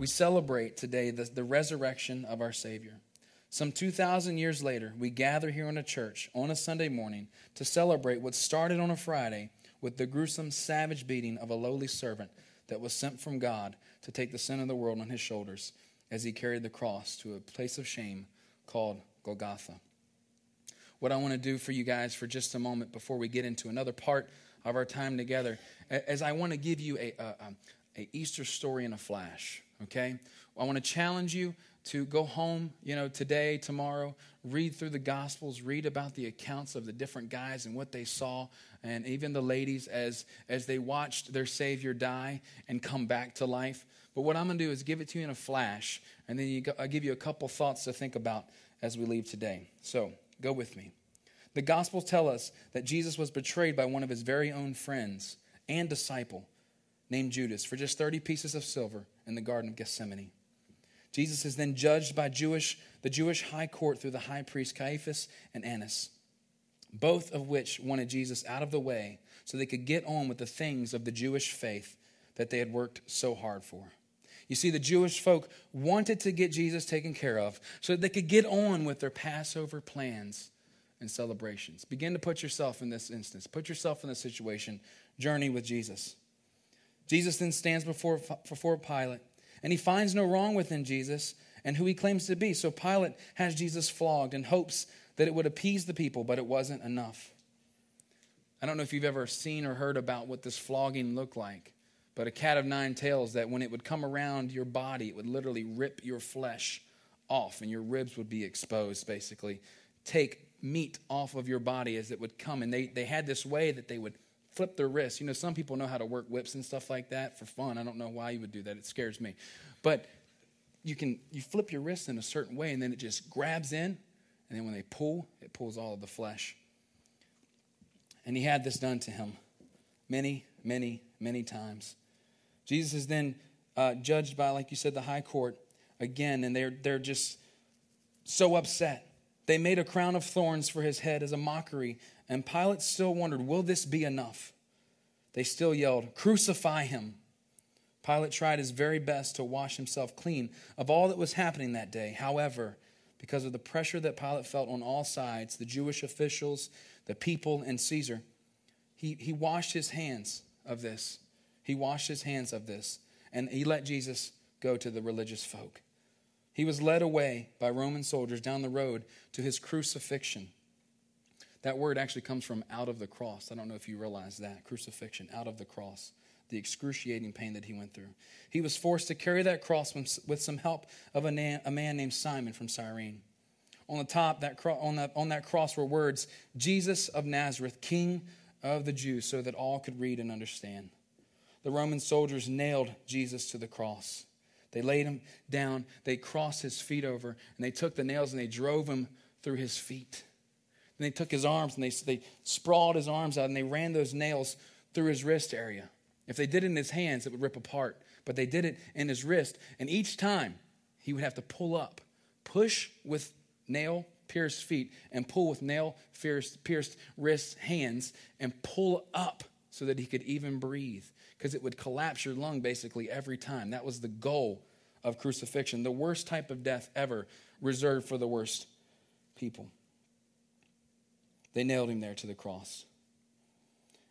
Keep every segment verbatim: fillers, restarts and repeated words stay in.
we celebrate today the, the resurrection of our Savior. Some two thousand years later, we gather here in a church on a Sunday morning to celebrate what started on a Friday with the gruesome, savage beating of a lowly servant that was sent from God to take the sin of the world on his shoulders as he carried the cross to a place of shame called Golgotha. What I want to do for you guys for just a moment before we get into another part of our time together, as I want to give you a, a, a Easter story in a flash, okay? I want to challenge you to go home, you know, today, tomorrow, read through the Gospels, read about the accounts of the different guys and what they saw, and even the ladies as, as they watched their Savior die and come back to life. But what I'm going to do is give it to you in a flash, and then you go, I'll give you a couple thoughts to think about as we leave today. So go with me. The Gospels tell us that Jesus was betrayed by one of his very own friends and disciple named Judas for just thirty pieces of silver in the Garden of Gethsemane. Jesus is then judged by Jewish, the Jewish high court through the high priest Caiaphas and Annas, both of which wanted Jesus out of the way so they could get on with the things of the Jewish faith that they had worked so hard for. You see, the Jewish folk wanted to get Jesus taken care of so that they could get on with their Passover plans and celebrations. Begin to put yourself in this instance. Put yourself in this situation. Journey with Jesus. Jesus then stands before, before Pilate, and he finds no wrong within Jesus and who he claims to be. So Pilate has Jesus flogged in hopes that it would appease the people, but it wasn't enough. I don't know if you've ever seen or heard about what this flogging looked like, but a cat of nine tails that when it would come around your body, it would literally rip your flesh off and your ribs would be exposed, basically. Take meat off of your body as it would come. And they, they had this way that they would flip their wrists. You know, some people know how to work whips and stuff like that for fun. I don't know why you would do that. It scares me. But you can you flip your wrists in a certain way and then it just grabs in. And then when they pull, it pulls all of the flesh. And he had this done to him many, many, many times. Jesus is then uh, judged by, like you said, the high court again, and they're they're just so upset. They made a crown of thorns for his head as a mockery, and Pilate still wondered, will this be enough? They still yelled, crucify him. Pilate tried his very best to wash himself clean of all that was happening that day. However, because of the pressure that Pilate felt on all sides, the Jewish officials, the people, and Caesar, he, he washed his hands of this. He washed his hands of this, and he let Jesus go to the religious folk. He was led away by Roman soldiers down the road to his crucifixion. That word actually comes from out of the cross. I don't know if you realize that. Crucifixion, out of the cross, the excruciating pain that he went through. He was forced to carry that cross with some help of a, na- a man named Simon from Cyrene. On the top, that cro- on, the, on that cross were words, Jesus of Nazareth, King of the Jews, so that all could read and understand. The Roman soldiers nailed Jesus to the cross. They laid him down, they crossed his feet over, and they took the nails and they drove him through his feet. Then they took his arms and they, they sprawled his arms out and they ran those nails through his wrist area. If they did it in his hands, it would rip apart, but they did it in his wrist. And each time, he would have to pull up, push with nail-pierced feet and pull with nail-pierced wrists, hands, and pull up so that he could even breathe, because it would collapse your lung basically every time. That was the goal of crucifixion, the worst type of death ever, reserved for the worst people. They nailed him there to the cross.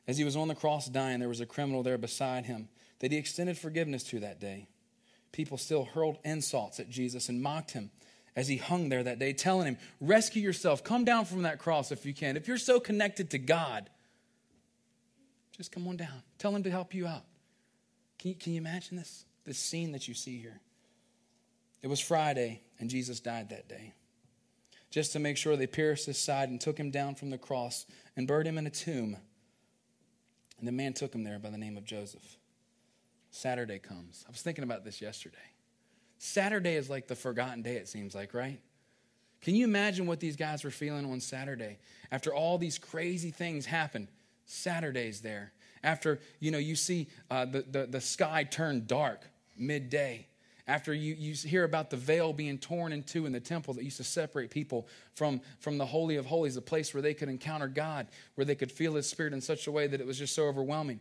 As he was on the cross dying, there was a criminal there beside him that he extended forgiveness to that day. People still hurled insults at Jesus and mocked him as he hung there that day, telling him, rescue yourself, come down from that cross if you can. If you're so connected to God, just come on down. Tell him to help you out. Can you, can you imagine this? This scene that you see here. It was Friday, and Jesus died that day. Just to make sure, they pierced his side and took him down from the cross and buried him in a tomb. And the man took him there by the name of Joseph. Saturday comes. I was thinking about this yesterday. Saturday is like the forgotten day, it seems like, right? Can you imagine what these guys were feeling on Saturday after all these crazy things happened? Saturday's there. After, you know, you see uh, the, the, the sky turn dark midday. After you, you hear about the veil being torn in two in the temple that used to separate people from, from the Holy of Holies, a place where they could encounter God, where they could feel his spirit in such a way that it was just so overwhelming.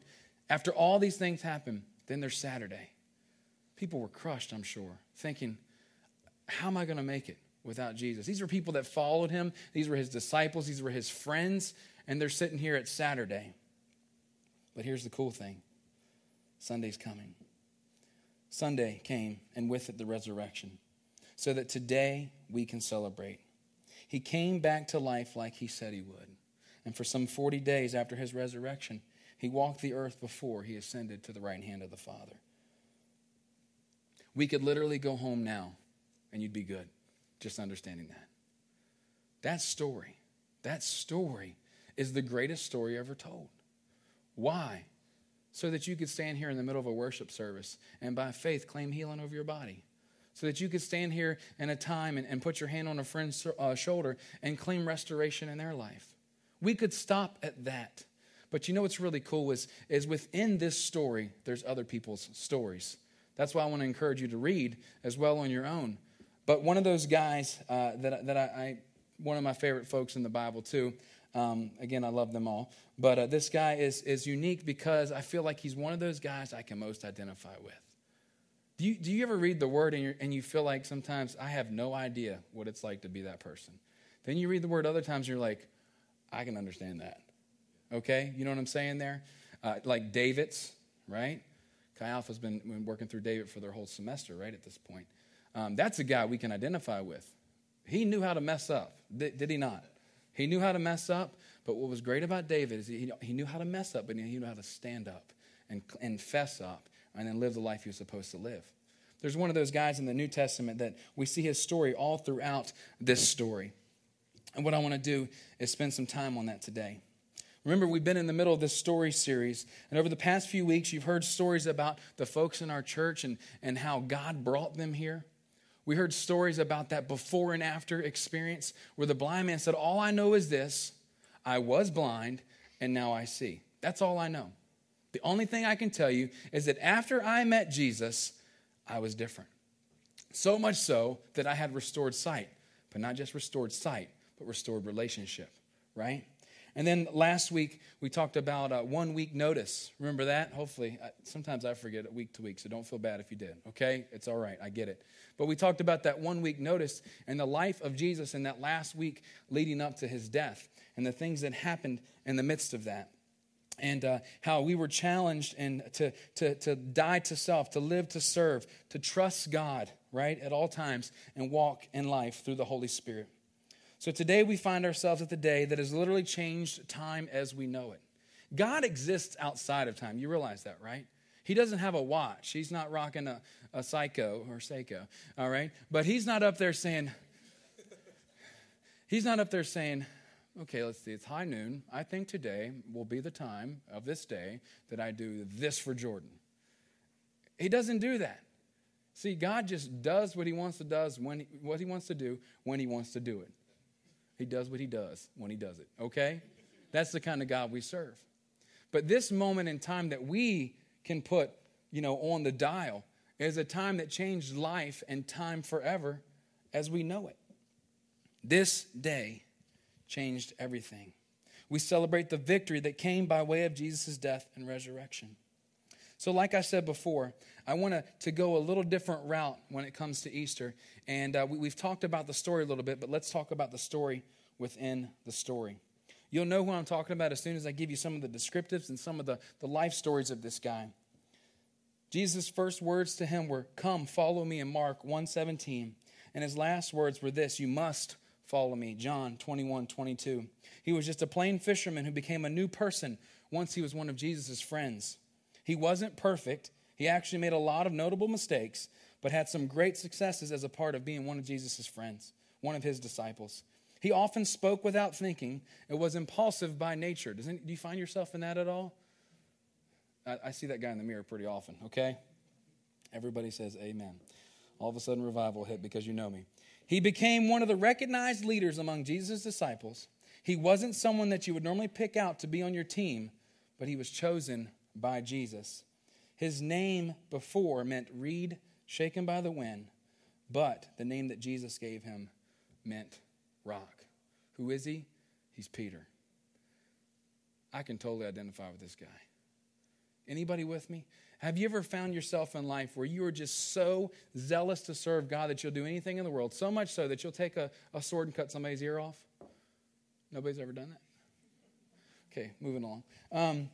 After all these things happen, then there's Saturday. people were crushed, I'm sure, thinking, how am I going to make it without Jesus? These were people that followed him. These were his disciples. These were his friends. And they're sitting here at Saturday. But here's the cool thing. Sunday's coming. Sunday came, and with it the resurrection, so that today we can celebrate. He came back to life like he said he would. And for some forty days after his resurrection, he walked the earth before he ascended to the right hand of the Father. We could literally go home now, and you'd be good, just understanding that. That story, that story is the greatest story ever told. Why? So that you could stand here in the middle of a worship service and by faith claim healing over your body. So that you could stand here in a time and, and put your hand on a friend's uh, shoulder and claim restoration in their life. We could stop at that. But you know what's really cool is, is within this story, there's other people's stories. That's why I want to encourage you to read as well on your own. But one of those guys uh, that, that I, I, one of my favorite folks in the Bible too, Um, again, I love them all. But uh, this guy is is unique because I feel like he's one of those guys I can most identify with. Do you, do you ever read the word and, you're, and you feel like sometimes I have no idea what it's like to be that person? Then you read the word other times and you're like, I can understand that. Okay? You know what I'm saying there? Uh, like David's, right? Kai Alpha's been, been working through David for their whole semester, right, at this point. Um, that's a guy we can identify with. He knew how to mess up, did, did he not? He knew how to mess up, but what was great about David is he, he knew how to mess up, but he knew how to stand up and, and fess up and then live the life he was supposed to live. There's one of those guys in the New Testament that we see his story all throughout this story. And what I want to do is spend some time on that today. Remember, we've been in the middle of this story series, and over the past few weeks, you've heard stories about the folks in our church and, and how God brought them here. We heard stories about that before and after experience where the blind man said, all I know is this, I was blind and now I see. That's all I know. The only thing I can tell you is that after I met Jesus, I was different. So much so that I had restored sight, but not just restored sight, but restored relationship, right? And then last week, we talked about uh, one week notice. Remember that? Hopefully. I, sometimes I forget it week to week, so don't feel bad if you did, okay? It's all right. I get it. But we talked about that one week notice and the life of Jesus in that last week leading up to his death and the things that happened in the midst of that and uh, how we were challenged and to, to, to die to self, to live to serve, to trust God, right, at all times and walk in life through the Holy Spirit. So today we find ourselves at the day that has literally changed time as we know it. God exists outside of time. You realize that, right? He doesn't have a watch. He's not rocking a, a Seiko or Seiko, all right? But he's not up there saying, he's not up there saying, okay, let's see, it's high noon. I think today will be the time of this day that I do this for Jordan. He doesn't do that. See, God just does what he wants to does when he, what he wants to do when he wants to do it. He does what he does when he does it, okay? That's the kind of God we serve. But this moment in time that we can put, you know, on the dial is a time that changed life and time forever as we know it. This day changed everything. We celebrate the victory that came by way of Jesus' death and resurrection. So like I said before, I want to, to go a little different route when it comes to Easter. And uh, we, we've talked about the story a little bit, but let's talk about the story within the story. You'll know who I'm talking about as soon as I give you some of the descriptives and some of the, the life stories of this guy. Jesus' first words to him were, come, follow me, in Mark one seventeen. And his last words were this, you must follow me, John twenty-one twenty-two. He was just a plain fisherman who became a new person once he was one of Jesus' friends. He wasn't perfect. He actually made a lot of notable mistakes, but had some great successes as a part of being one of Jesus' friends, one of his disciples. He often spoke without thinking. It was impulsive by nature. Doesn't, do you find yourself in that at all? I, I see that guy in the mirror pretty often, okay? Everybody says amen. All of a sudden, revival hit because you know me. He became one of the recognized leaders among Jesus' disciples. He wasn't someone that you would normally pick out to be on your team, but he was chosen by Jesus. His name before meant reed shaken by the wind, but the name that Jesus gave him meant rock. Who is he? He's Peter. I can totally identify with this guy. Anybody with me? Have you ever found yourself in life where you are just so zealous to serve God that you'll do anything in the world, so much so that you'll take a, a sword and cut somebody's ear off? Nobody's ever done that? Okay, moving along. Um,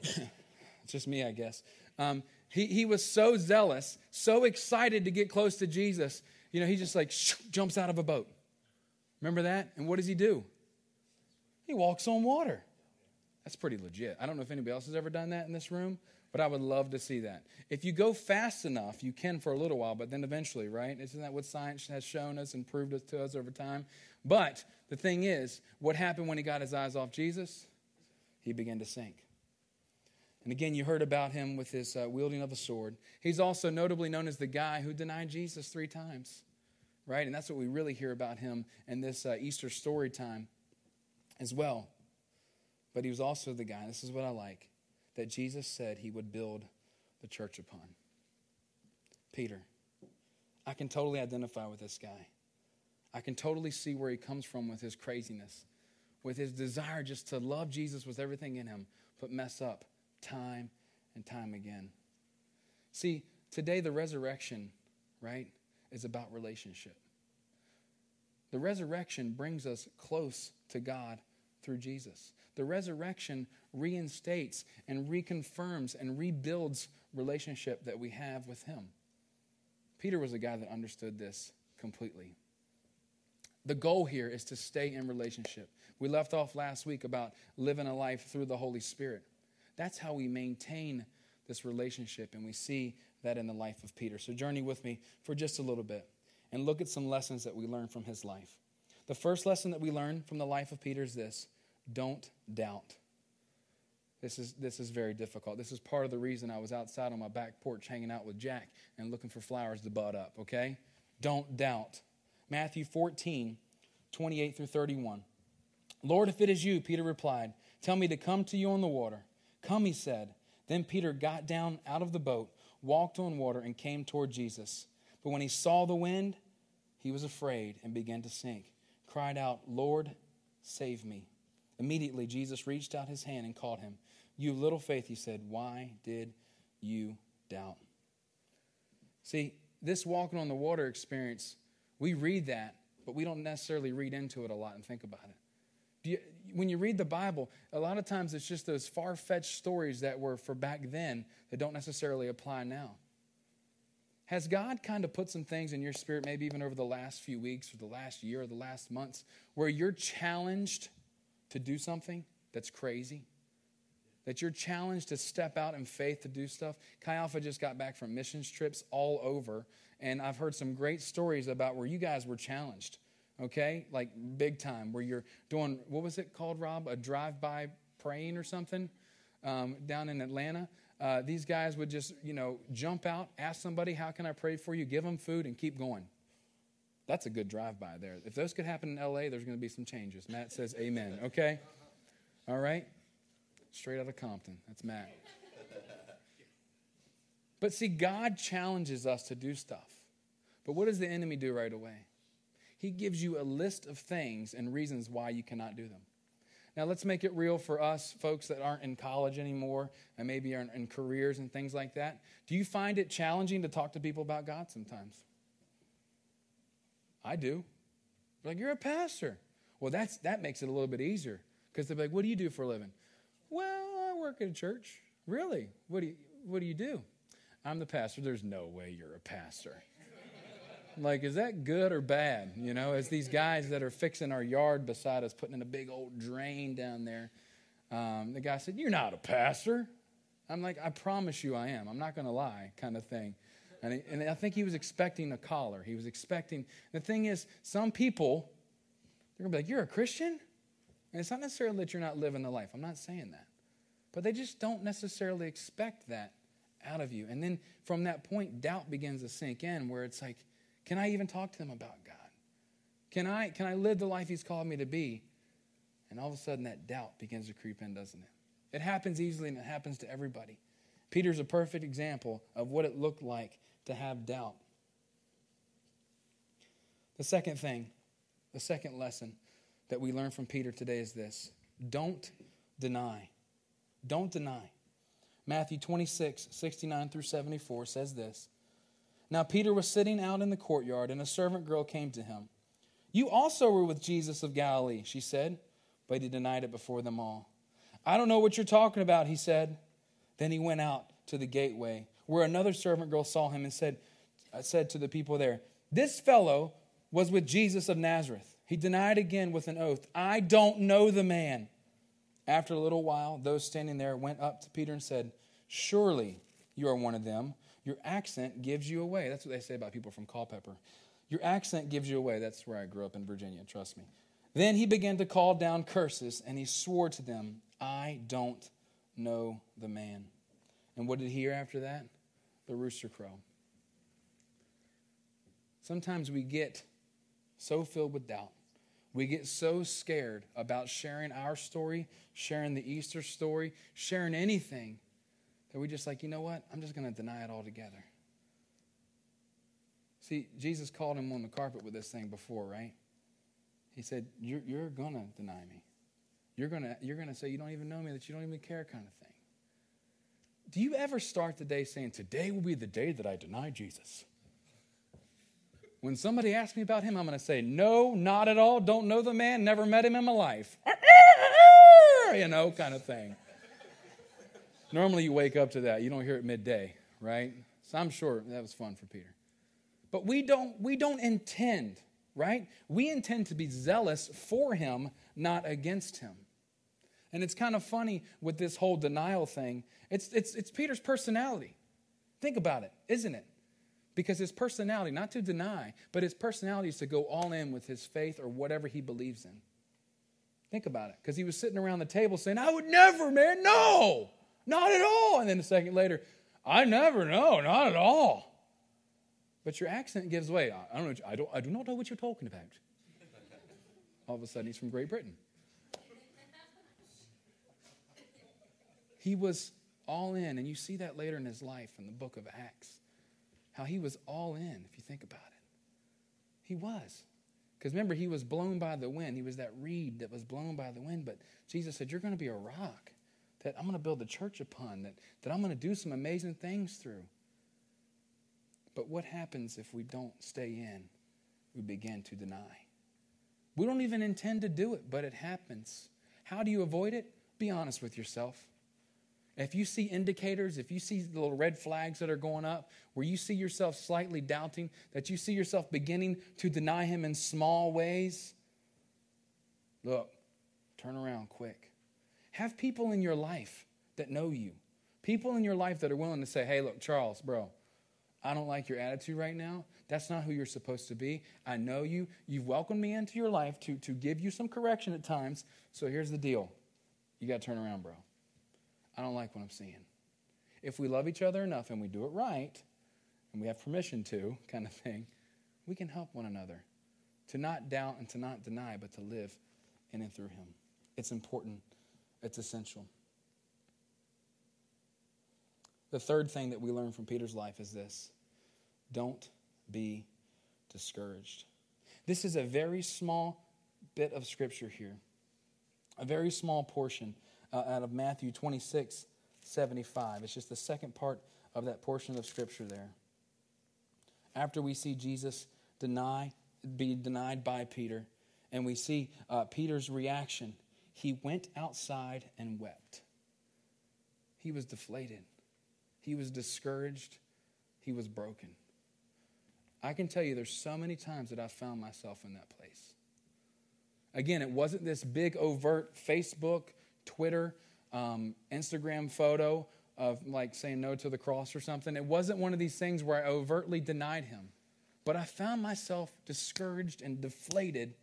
it's just me, I guess. Um, he, he was so zealous, so excited to get close to Jesus. You know, he just like shoo, jumps out of a boat. Remember that? And what does he do? He walks on water. That's pretty legit. I don't know if anybody else has ever done that in this room, but I would love to see that. If you go fast enough, you can for a little while, but then eventually, right? Isn't that what science has shown us and proved us to us over time? But the thing is, what happened when he got his eyes off Jesus? He began to sink. And again, you heard about him with his uh, wielding of a sword. He's also notably known as the guy who denied Jesus three times, right? And that's what we really hear about him in this uh, Easter story time as well. But he was also the guy, this is what I like, that Jesus said he would build the church upon. Peter, I can totally identify with this guy. I can totally see where he comes from with his craziness, with his desire just to love Jesus with everything in him, but mess up time and time again. See, today the resurrection, right, is about relationship. The resurrection brings us close to God through Jesus. The resurrection reinstates and reconfirms and rebuilds relationship that we have with him. Peter was a guy that understood this completely. The goal here is to stay in relationship. We left off last week about living a life through the Holy Spirit. That's how we maintain this relationship, and we see that in the life of Peter. So journey with me for just a little bit and look at some lessons that we learn from his life. The first lesson that we learn from the life of Peter is this: don't doubt. This is this is very difficult. This is part of the reason I was outside on my back porch hanging out with Jack and looking for flowers to bud up, okay? Don't doubt. Matthew fourteen, twenty-eight through thirty-one. Lord, if it is you, Peter replied, tell me to come to you on the water. Come, he said. Then Peter got down out of the boat, walked on water, and came toward Jesus. But when he saw the wind, he was afraid and began to sink. Cried out, Lord, save me. Immediately, Jesus reached out his hand and called him. You little faith, he said, why did you doubt? See, this walking on the water experience, we read that, but we don't necessarily read into it a lot and think about it. Do you, when you read the Bible, a lot of times it's just those far-fetched stories that were for back then that don't necessarily apply now. Has God kind of put some things in your spirit, maybe even over the last few weeks or the last year or the last months, where you're challenged to do something that's crazy, that you're challenged to step out in faith to do stuff? Kai Alpha just got back from missions trips all over, and I've heard some great stories about where you guys were challenged, okay? Like big time, where you're doing, what was it called, Rob? A drive-by praying or something um, down in Atlanta. Uh, these guys would just, you know, jump out, ask somebody, how can I pray for you? Give them food and keep going. That's a good drive-by there. If those could happen in L A, there's going to be some changes. Matt says amen, okay? All right? Straight out of Compton. That's Matt. But see, God challenges us to do stuff. But what does the enemy do right away? He gives you a list of things and reasons why you cannot do them. Now, let's make it real for us folks that aren't in college anymore and maybe aren't in careers and things like that. Do you find it challenging to talk to people about God sometimes? I do. They're like, you're a pastor. Well, that's that makes it a little bit easier because they're like, what do you do for a living? Well, I work at a church. Really? What do you, what do you do? I'm the pastor. There's no way you're a pastor. Like, is that good or bad? You know, as these guys that are fixing our yard beside us, putting in a big old drain down there, um, the guy said, you're not a pastor. I'm like, I promise you I am. I'm not going to lie, kind of thing. And, he, and I think he was expecting a collar. He was expecting. The thing is, some people, they're going to be like, you're a Christian? And it's not necessarily that you're not living the life. I'm not saying that. But they just don't necessarily expect that out of you. And then from that point, doubt begins to sink in where it's like, can I even talk to them about God? Can I, can I live the life he's called me to be? And all of a sudden, that doubt begins to creep in, doesn't it? It happens easily, and it happens to everybody. Peter's a perfect example of what it looked like to have doubt. The second thing, the second lesson that we learn from Peter today is this: don't deny. Don't deny. Matthew twenty-six, sixty-nine through seventy-four says this. Now Peter was sitting out in the courtyard, and a servant girl came to him. You also were with Jesus of Galilee, she said, but he denied it before them all. I don't know what you're talking about, he said. Then he went out to the gateway, where another servant girl saw him and said, said to the people there, this fellow was with Jesus of Nazareth. He denied again with an oath, I don't know the man. After a little while, those standing there went up to Peter and said, surely you are one of them. Your accent gives you away. That's what they say about people from Culpeper. Your accent gives you away. That's where I grew up in Virginia, trust me. Then he began to call down curses, and he swore to them, I don't know the man. And what did he hear after that? The rooster crow. Sometimes we get so filled with doubt. We get so scared about sharing our story, sharing the Easter story, sharing anything, that we just like, you know what? I'm just going to deny it altogether. See, Jesus called him on the carpet with this thing before, right? He said, you're, you're going to deny me. You're going to you're gonna say you don't even know me, that you don't even care kind of thing. Do you ever start the day saying, today will be the day that I deny Jesus? When somebody asks me about him, I'm going to say, no, not at all. Don't know the man. Never met him in my life. You know, kind of thing. Normally you wake up to that. You don't hear it midday, right? So I'm sure that was fun for Peter. But we don't we don't intend, right? We intend to be zealous for him, not against him. And it's kind of funny with this whole denial thing. It's it's it's Peter's personality. Think about it, isn't it? Because his personality, not to deny, but his personality is to go all in with his faith or whatever he believes in. Think about it. Because he was sitting around the table saying, I would never, man, no, not at all. And then a second later, I never, no, not at all. But your accent gives way. I don't know. I don't. I do not know what you're talking about. All of a sudden, he's from Great Britain. He was all in, and you see that later in his life in the book of Acts, how he was all in, if you think about it. He was. Because remember, he was blown by the wind. He was that reed that was blown by the wind. But Jesus said, you're going to be a rock that I'm going to build the church upon, that, that I'm going to do some amazing things through. But what happens if we don't stay in? We begin to deny. We don't even intend to do it, but it happens. How do you avoid it? Be honest with yourself. If you see indicators, if you see the little red flags that are going up, where you see yourself slightly doubting, that you see yourself beginning to deny him in small ways, look, turn around quick. Have people in your life that know you. People in your life that are willing to say, hey, look, Charles, bro, I don't like your attitude right now. That's not who you're supposed to be. I know you. You've welcomed me into your life to, to give you some correction at times. So here's the deal. You got to turn around, bro. I don't like what I'm seeing. If we love each other enough and we do it right, and we have permission to, kind of thing, we can help one another to not doubt and to not deny, but to live in and through him. It's important. It's essential. The third thing that we learn from Peter's life is this. Don't be discouraged. This is a very small bit of scripture here, a very small portion Uh, out of Matthew twenty-six, seventy-five. It's just the second part of that portion of scripture there. After we see Jesus deny, be denied by Peter, and we see uh, Peter's reaction, he went outside and wept. He was deflated. He was discouraged. He was broken. I can tell you there's so many times that I've found myself in that place. Again, it wasn't this big overt Facebook, Twitter, um, Instagram photo of like saying no to the cross or something. It wasn't one of these things where I overtly denied him. But I found myself discouraged and deflated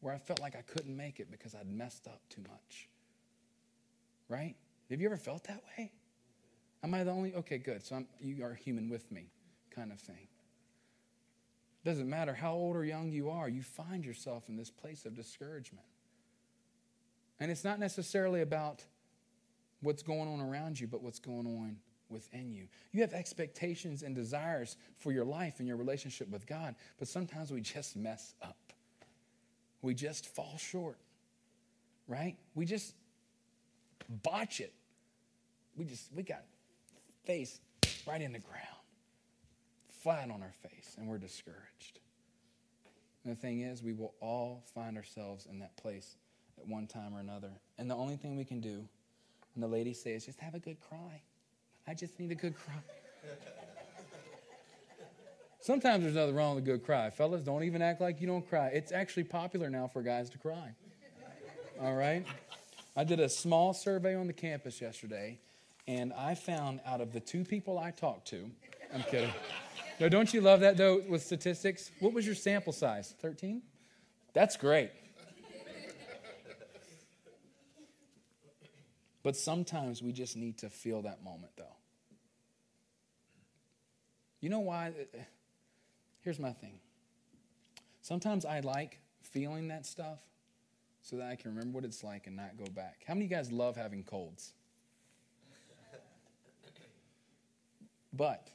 where I felt like I couldn't make it because I'd messed up too much. Right? Have you ever felt that way? Am I the only? Okay, good. So I'm, you are human with me kind of thing. Doesn't matter how old or young you are, you find yourself in this place of discouragement. And it's not necessarily about what's going on around you, but what's going on within you. You have expectations and desires for your life and your relationship with God, but sometimes we just mess up. We just fall short, right? We just botch it. We just, we got face right in the ground, flat on our face, and we're discouraged. And the thing is, we will all find ourselves in that place at one time or another. And the only thing we can do, and the lady says, just have a good cry. I just need a good cry. Sometimes there's nothing wrong with a good cry. Fellas, don't even act like you don't cry. It's actually popular now for guys to cry. All right? I did a small survey on the campus yesterday, and I found out of the two people I talked to, I'm kidding. No, don't you love that, though, with statistics? What was your sample size? thirteen? That's great. But sometimes we just need to feel that moment, though. You know why? Here's my thing. Sometimes I like feeling that stuff so that I can remember what it's like and not go back. How many of you guys love having colds? But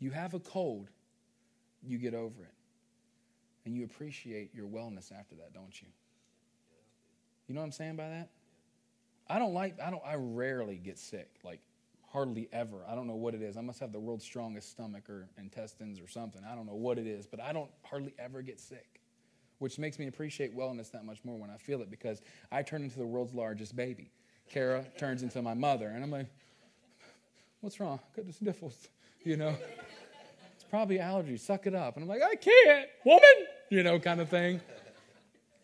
you have a cold, you get over it. And you appreciate your wellness after that, don't you? You know what I'm saying by that? I don't like, I don't, I rarely get sick, like hardly ever. I don't know what it is. I must have the world's strongest stomach or intestines or something. I don't know what it is, but I don't hardly ever get sick, which makes me appreciate wellness that much more when I feel it, because I turn into the world's largest baby. Kara turns into my mother, and I'm like, what's wrong? I got the sniffles, you know. It's probably allergies. Suck it up. And I'm like, I can't, woman, you know, kind of thing.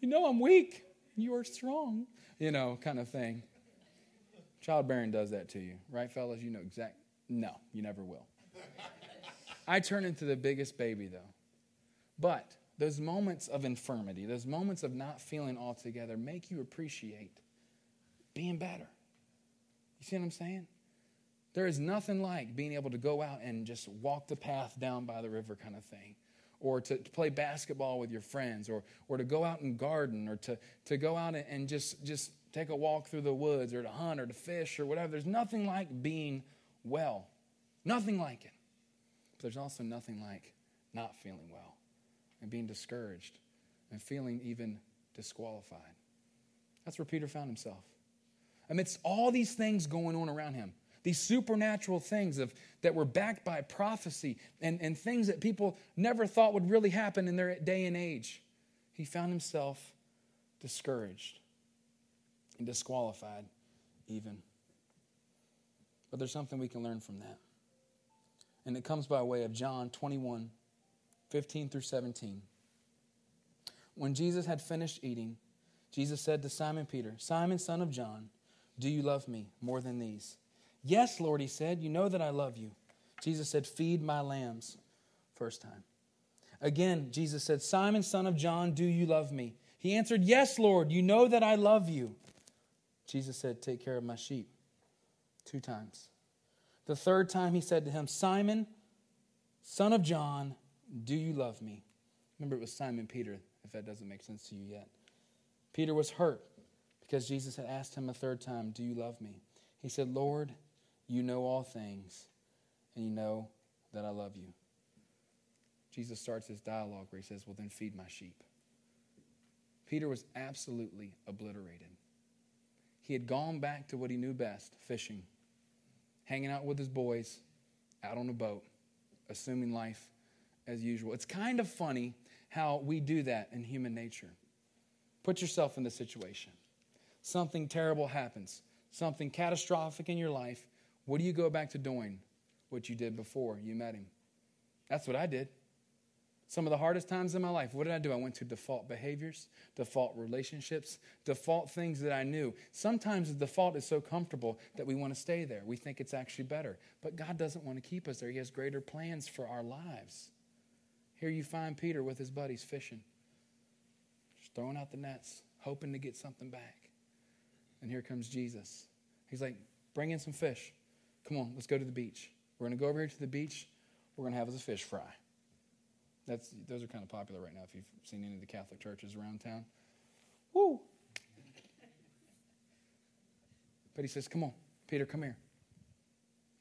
You know I'm weak. You are strong, you know, kind of thing. Childbearing does that to you, right, fellas? You know exact. No, you never will. I turn into the biggest baby, though. But those moments of infirmity, those moments of not feeling altogether, make you appreciate being better. You see what I'm saying? There is nothing like being able to go out and just walk the path down by the river kind of thing, or to, to play basketball with your friends, or or to go out and garden, or to, to go out and, and just just... take a walk through the woods, or to hunt, or to fish, or whatever. There's nothing like being well. Nothing like it. But there's also nothing like not feeling well and being discouraged and feeling even disqualified. That's where Peter found himself. Amidst all these things going on around him, these supernatural things of that were backed by prophecy and, and things that people never thought would really happen in their day and age, he found himself discouraged and disqualified even. But there's something we can learn from that. And it comes by way of John twenty-one, fifteen through seventeen. When Jesus had finished eating, Jesus said to Simon Peter, Simon, son of John, do you love me more than these? Yes, Lord, he said, you know that I love you. Jesus said, feed my lambs. First time. Again, Jesus said, Simon, son of John, do you love me? He answered, yes, Lord, you know that I love you. Jesus said, take care of my sheep. Two times. The third time he said to him, Simon, son of John, do you love me? Remember, it was Simon Peter, if that doesn't make sense to you yet. Peter was hurt because Jesus had asked him a third time, do you love me? He said, Lord, you know all things, and you know that I love you. Jesus starts his dialogue where he says, well, then feed my sheep. Peter was absolutely obliterated. He had gone back to what he knew best, fishing, hanging out with his boys, out on a boat, assuming life as usual. It's kind of funny how we do that in human nature. Put yourself in the situation. Something terrible happens, something catastrophic in your life. What do you go back to doing? What you did before you met him. That's what I did. Some of the hardest times in my life, what did I do? I went to default behaviors, default relationships, default things that I knew. Sometimes the default is so comfortable that we want to stay there. We think it's actually better. But God doesn't want to keep us there. He has greater plans for our lives. Here you find Peter with his buddies fishing, just throwing out the nets, hoping to get something back. And here comes Jesus. He's like, bring in some fish. Come on, let's go to the beach. We're going to go over here to the beach. We're going to have us a fish fry. That's, those are kind of popular right now if you've seen any of the Catholic churches around town. Woo! But he says, come on, Peter, come here.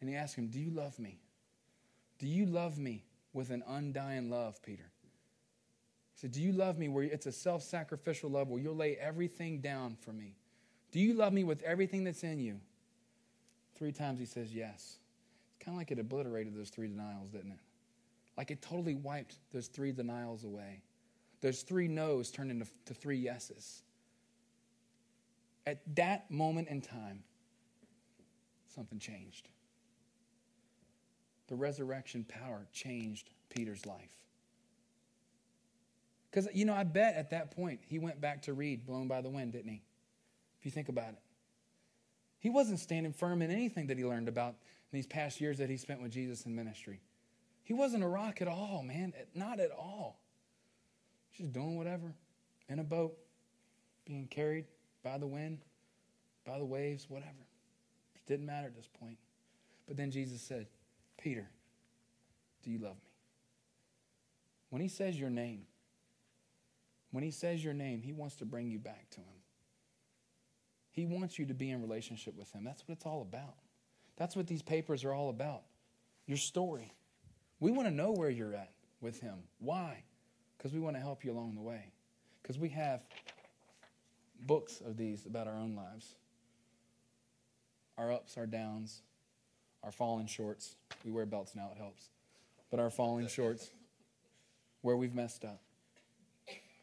And he asks him, do you love me? Do you love me with an undying love, Peter? He said, do you love me where it's a self-sacrificial love where you'll lay everything down for me? Do you love me with everything that's in you? Three times he says yes. kind of like it obliterated those three denials, didn't it? Like it totally wiped those three denials away. Those three no's turned into to three yeses. At that moment in time, something changed. The resurrection power changed Peter's life. Because, you know, I bet at that point he went back to read Blown by the Wind, didn't he? If you think about it. He wasn't standing firm in anything that he learned about in these past years that he spent with Jesus in ministry. He wasn't a rock at all, man. Not at all. Just doing whatever. In a boat. Being carried by the wind. By the waves. Whatever. It didn't matter at this point. But then Jesus said, Peter, do you love me? When he says your name, when he says your name, he wants to bring you back to him. He wants you to be in relationship with him. That's what it's all about. That's what these papers are all about. Your story. We want to know where you're at with him. Why? Because we want to help you along the way. Because we have books of these about our own lives. Our ups, our downs, our falling shorts. We wear belts now, it helps. But our falling shorts, where we've messed up.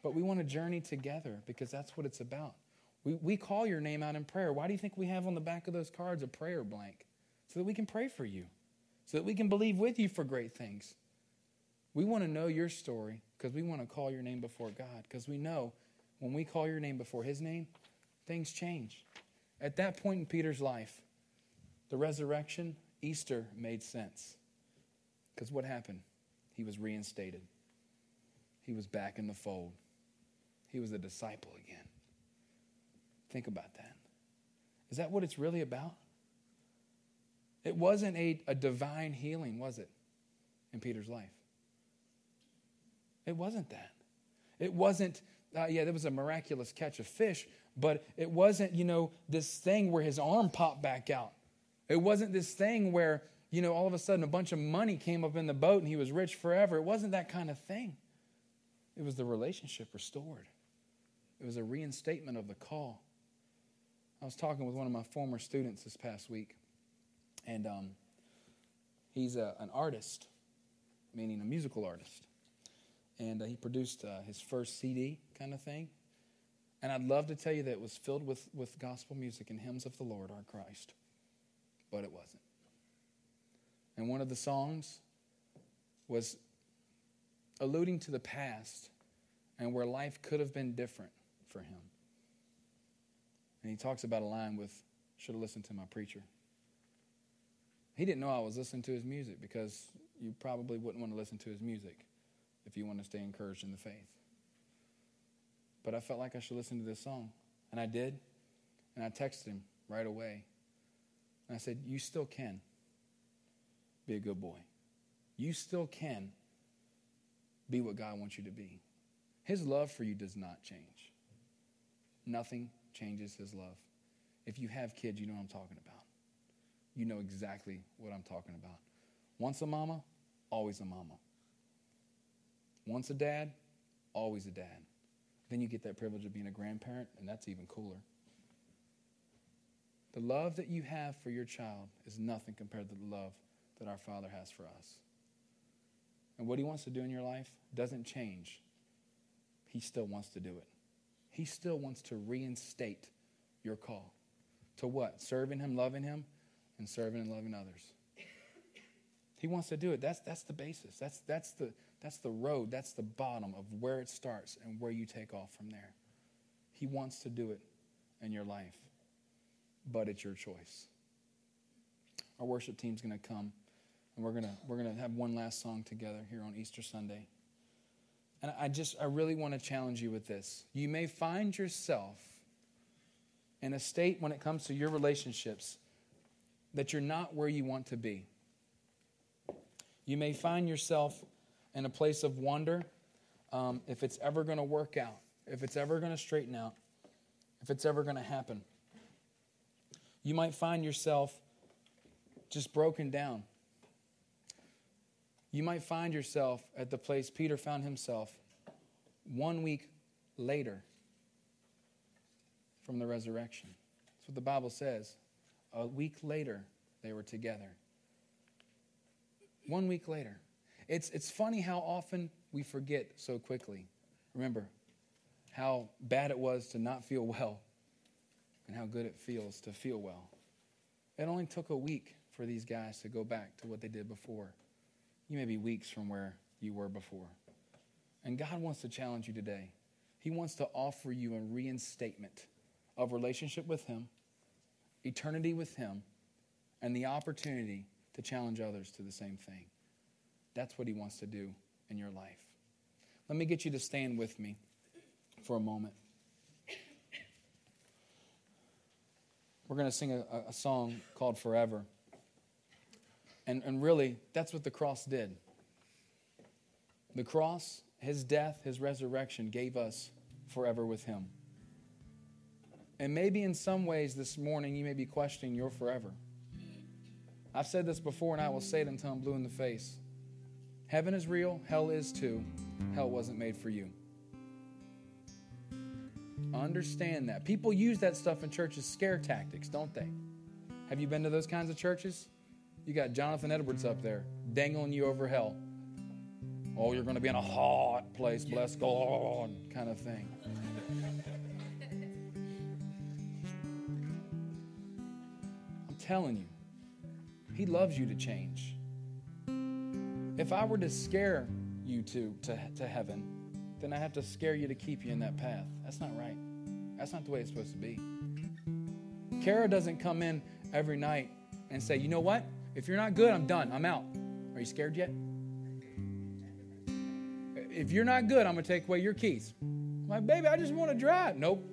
But we want to journey together because that's what it's about. We we call your name out in prayer. Why do you think we have on the back of those cards a prayer blank? So that we can pray for you. So that we can believe with you for great things. We want to know your story because we want to call your name before God. Because we know when we call your name before his name, things change. At that point in Peter's life, the resurrection, Easter made sense. Because what happened? He was reinstated. He was back in the fold. He was a disciple again. Think about that. Is that what it's really about? It wasn't a, a divine healing, was it, in Peter's life? It wasn't that. It wasn't, uh, yeah, there was a miraculous catch of fish, but it wasn't, you know, this thing where his arm popped back out. It wasn't this thing where, you know, all of a sudden a bunch of money came up in the boat and he was rich forever. It wasn't that kind of thing. It was the relationship restored. It was a reinstatement of the call. I was talking with one of my former students this past week, and um, he's a, an artist, meaning a musical artist. And uh, he produced uh, his first C D kind of thing. And I'd love to tell you that it was filled with, with gospel music and hymns of the Lord our Christ, but it wasn't. And one of the songs was alluding to the past and where life could have been different for him. And he talks about a line with, should have listened to my preacher. He didn't know I was listening to his music because you probably wouldn't want to listen to his music if you want to stay encouraged in the faith. But I felt like I should listen to this song. And I did. And I texted him right away. And I said, you still can be a good boy. You still can be what God wants you to be. His love for you does not change. Nothing changes his love. If you have kids, you know what I'm talking about. You know exactly what I'm talking about. Once a mama, always a mama. Once a dad, always a dad. Then you get that privilege of being a grandparent, and that's even cooler. The love that you have for your child is nothing compared to the love that our Father has for us. And what he wants to do in your life doesn't change. He still wants to do it. He still wants to reinstate your call. To what? Serving him, loving him, and serving and loving others. He wants to do it. That's, that's the basis. That's, that's, the, that's the road. That's the bottom of where it starts and where you take off from there. He wants to do it in your life, but it's your choice. Our worship team's going to come, and we're going to we're going to have one last song together here on Easter Sunday. And I just, I really want to challenge you with this. You may find yourself in a state when it comes to your relationships that you're not where you want to be. You may find yourself in a place of wonder um, if it's ever going to work out, if it's ever going to straighten out, if it's ever going to happen. You might find yourself just broken down. You might find yourself at the place Peter found himself one week later from the resurrection. That's what the Bible says. A week later, they were together. One week later. It's, it's funny how often we forget so quickly. Remember how bad it was to not feel well and how good it feels to feel well. It only took a week for these guys to go back to what they did before. You may be weeks from where you were before. And God wants to challenge you today. He wants to offer you a reinstatement of relationship with him, eternity with him, and the opportunity to challenge others to the same thing. That's what he wants to do in your life. Let me get you to stand with me for a moment. We're going to sing a, a song called Forever. And, and really, that's what the cross did. The cross, his death, his resurrection gave us forever with him. And maybe in some ways this morning you may be questioning your forever. I've said this before and I will say it until I'm blue in the face. Heaven is real, hell is too. Hell wasn't made for you. Understand that. People use that stuff in churches, scare tactics, don't they? Have you been to those kinds of churches? You got Jonathan Edwards up there dangling you over hell. Oh, you're going to be in a hot place, bless God, kind of thing. I'm telling you, he loves you to change. If I were to scare you to, to, to heaven, then I have to scare you to keep you in that path. That's not right. That's not the way it's supposed to be. Kara doesn't come in every night and say, you know what? If you're not good, I'm done. I'm out. Are you scared yet? If you're not good, I'm going to take away your keys. My baby, I just want to drive. Nope.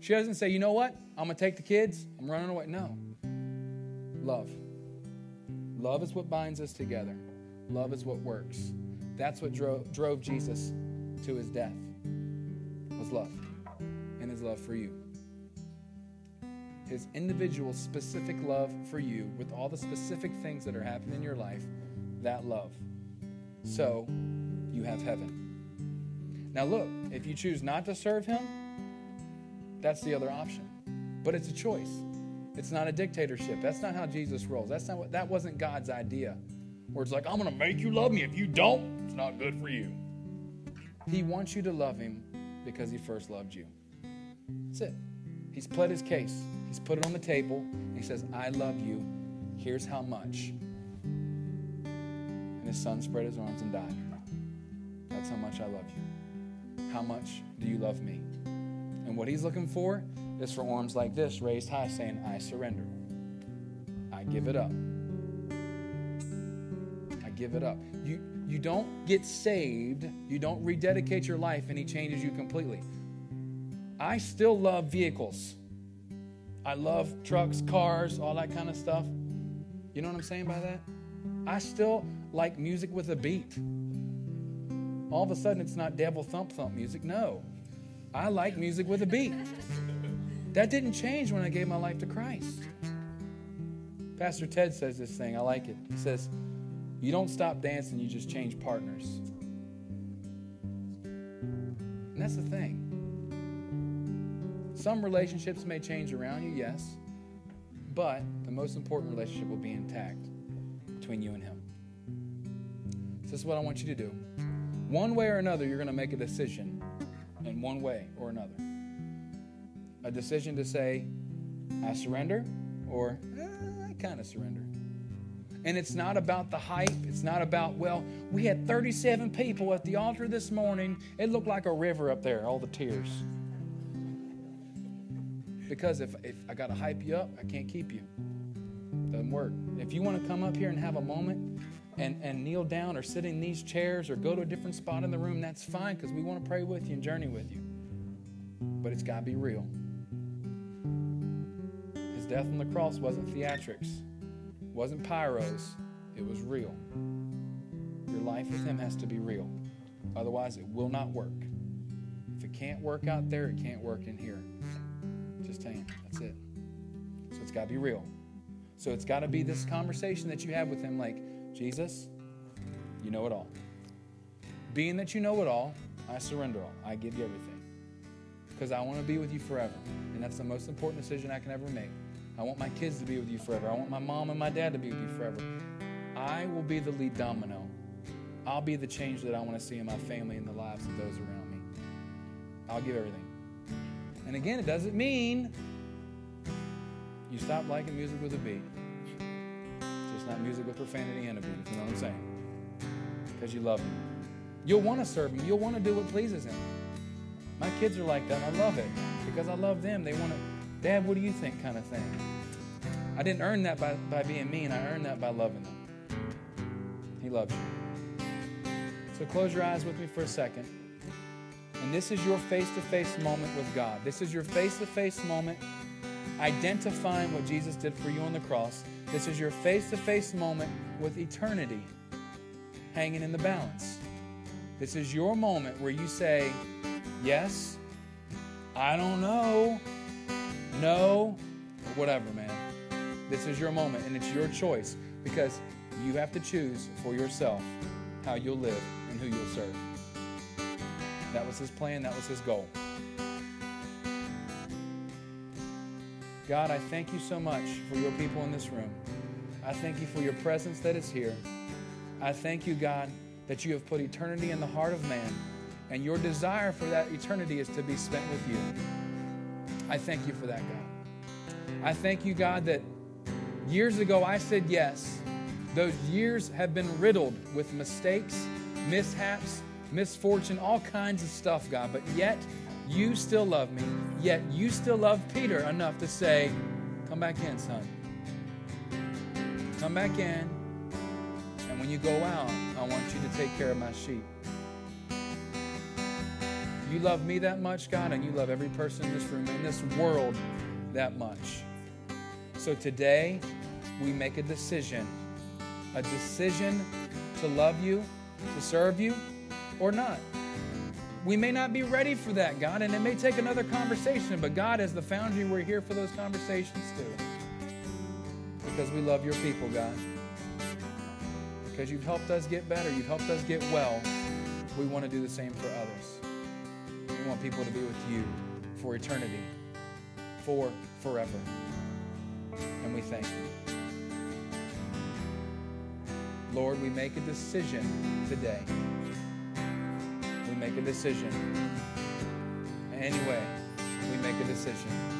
She doesn't say, you know what? I'm going to take the kids. I'm running away. No. Love. Love is what binds us together. Love is what works. That's what drove, drove Jesus to his death, was love and his love for you. His individual specific love for you with all the specific things that are happening in your life, that love. So you have heaven. Now look, if you choose not to serve him, that's the other option. But it's a choice. It's not a dictatorship. That's not how Jesus rolls. That's not what, that wasn't God's idea. Where it's like, I'm going to make you love me. If you don't, it's not good for you. He wants you to love him because he first loved you. That's it. He's pled his case. He's put it on the table. And he says, I love you. Here's how much. And his son spread his arms and died. That's how much I love you. How much do you love me? And what he's looking for is for arms like this, raised high, saying, I surrender. I give it up. I give it up. You, you don't get saved. You don't rededicate your life, and he changes you completely. I still love vehicles. I love trucks, cars, all that kind of stuff. You know what I'm saying by that? I still like music with a beat. All of a sudden, it's not devil thump thump music. No, I like music with a beat. That didn't change when I gave my life to Christ. Pastor Ted says this thing. I like it. He says, you don't stop dancing, you just change partners. And that's the thing. Some relationships may change around you, yes, but the most important relationship will be intact between you and him. So this is what I want you to do. One way or another, you're going to make a decision in one way or another. A decision to say, I surrender, or eh, I kind of surrender. And it's not about the hype. It's not about, well, we had thirty-seven people at the altar this morning. It looked like a river up there, all the tears. Because if, if I got to hype you up, I can't keep you. Doesn't work. If you want to come up here and have a moment and, and kneel down or sit in these chairs or go to a different spot in the room, that's fine because we want to pray with you and journey with you. But it's got to be real. His death on the cross wasn't theatrics. It wasn't pyros. It was real. Your life with him has to be real. Otherwise, it will not work. If it can't work out there, it can't work in here. Just saying. That's it. So it's got to be real. So it's got to be this conversation that you have with him like, Jesus, you know it all. Being that you know it all, I surrender all. I give you everything. Because I want to be with you forever. And that's the most important decision I can ever make. I want my kids to be with you forever. I want my mom and my dad to be with you forever. I will be the lead domino. I'll be the change that I want to see in my family and the lives of those around me. I'll give everything. And again, it doesn't mean you stop liking music with a beat. It's just not music with profanity and a beat. You know what I'm saying? Because you love Him. You'll want to serve Him. You'll want to do what pleases Him. My kids are like that. I love it. Because I love them. They want to, Dad, what do you think kind of thing. I didn't earn that by, by being mean. I earned that by loving them. He loves you. So close your eyes with me for a second. And this is your face-to-face moment with God. This is your face-to-face moment identifying what Jesus did for you on the cross. This is your face-to-face moment with eternity hanging in the balance. This is your moment where you say, yes, I don't know, no, or whatever, man. This is your moment, and it's your choice because you have to choose for yourself how you'll live and who you'll serve. That was His plan. That was His goal. God, I thank you so much for your people in this room. I thank you for your presence that is here. I thank you, God, that you have put eternity in the heart of man, and your desire for that eternity is to be spent with you. I thank you for that, God. I thank you, God, that years ago, I said yes. Those years have been riddled with mistakes, mishaps, misfortune, all kinds of stuff, God. But yet, you still love me. Yet, you still love Peter enough to say, come back in, son. Come back in. And when you go out, I want you to take care of my sheep. You love me that much, God, and you love every person in this room, in this world, that much. So today, we make a decision, a decision to love you, to serve you, or not. We may not be ready for that, God, and it may take another conversation, but God, as the foundry, we're here for those conversations too. Because we love your people, God. Because you've helped us get better, you've helped us get well. We want to do the same for others. We want people to be with you for eternity, for forever. And we thank you. Lord, we make a decision today. We make a decision. Anyway, we make a decision.